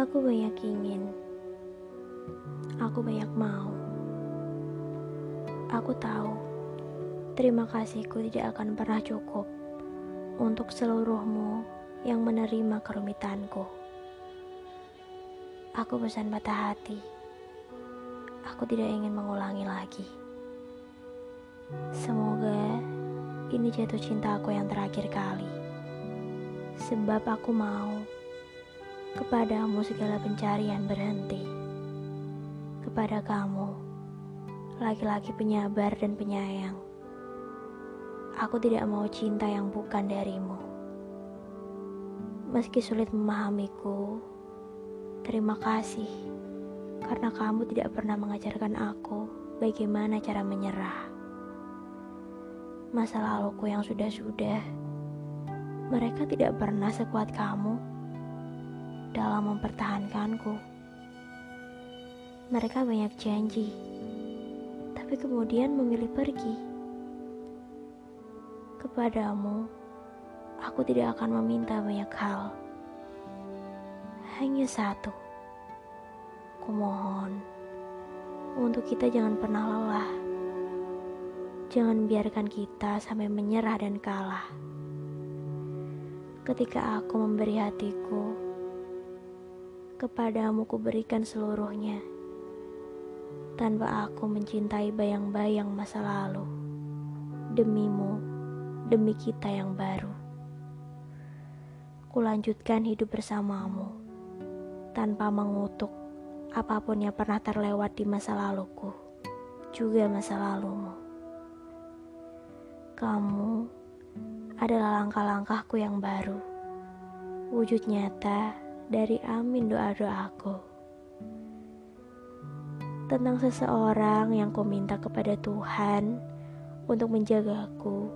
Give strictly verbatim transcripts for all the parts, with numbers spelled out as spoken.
Aku banyak ingin, aku banyak mau. Aku tahu, terima kasihku tidak akan pernah cukup untuk seluruhmu yang menerima kerumitanku. Aku pesan patah hati, aku tidak ingin mengulangi lagi. Semoga ini jatuh cinta aku yang terakhir kali. Sebab aku mau kepadamu segala pencarian berhenti. Kepada kamu, laki-laki penyabar dan penyayang, aku tidak mau cinta yang bukan darimu. Meski sulit memahamiku, terima kasih karena kamu tidak pernah mengajarkan aku bagaimana cara menyerah. Masa laluku yang sudah-sudah, mereka tidak pernah sekuat kamu dalam mempertahankanku. Mereka banyak janji, tapi kemudian memilih pergi. Kepadamu, aku tidak akan meminta banyak hal. Hanya satu, kumohon, untuk kita jangan pernah lelah. Jangan biarkan kita sampai menyerah dan kalah. Ketika aku memberi hatiku, kepadamu kuberikan seluruhnya, tanpa aku mencintai bayang-bayang masa lalu. Demimu, demi kita yang baru, kulanjutkan hidup bersamamu, tanpa mengutuk apapun yang pernah terlewat di masa laluku, juga masa lalumu. Kamu adalah langkah-langkahku yang baru, wujud nyata dari amin doa-doaku. Tentang seseorang yang ku minta kepada Tuhan untuk menjagaku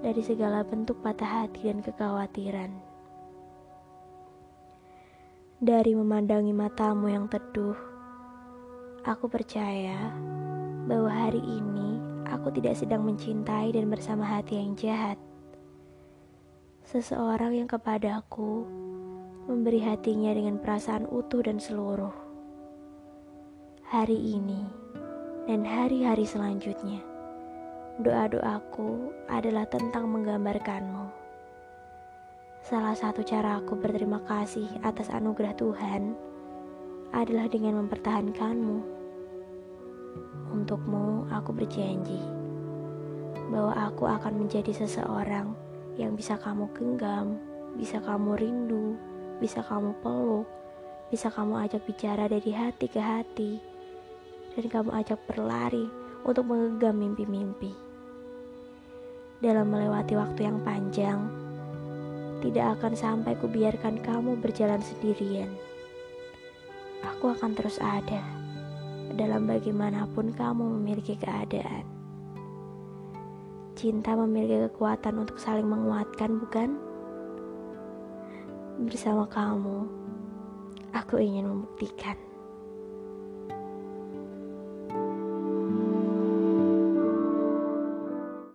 dari segala bentuk patah hati dan kekhawatiran. Dari memandangi matamu yang teduh, aku percaya bahwa hari ini aku tidak sedang mencintai dan bersama hati yang jahat. Seseorang yang kepadaku memberi hatinya dengan perasaan utuh dan seluruh. Hari ini dan hari-hari selanjutnya, doa-doaku adalah tentang menggambarkanmu. Salah satu cara aku berterima kasih atas anugerah Tuhan adalah dengan mempertahankanmu. Untukmu, aku berjanji bahwa aku akan menjadi seseorang yang bisa kamu genggam, bisa kamu rindu, bisa kamu peluk, bisa kamu ajak bicara dari hati ke hati, dan kamu ajak berlari untuk menggenggam mimpi-mimpi. Dalam melewati waktu yang panjang, tidak akan sampai kubiarkan kamu berjalan sendirian. Aku akan terus ada dalam bagaimanapun kamu memiliki keadaan. Cinta memiliki kekuatan untuk saling menguatkan, bukan? Bersama kamu, aku ingin membuktikan.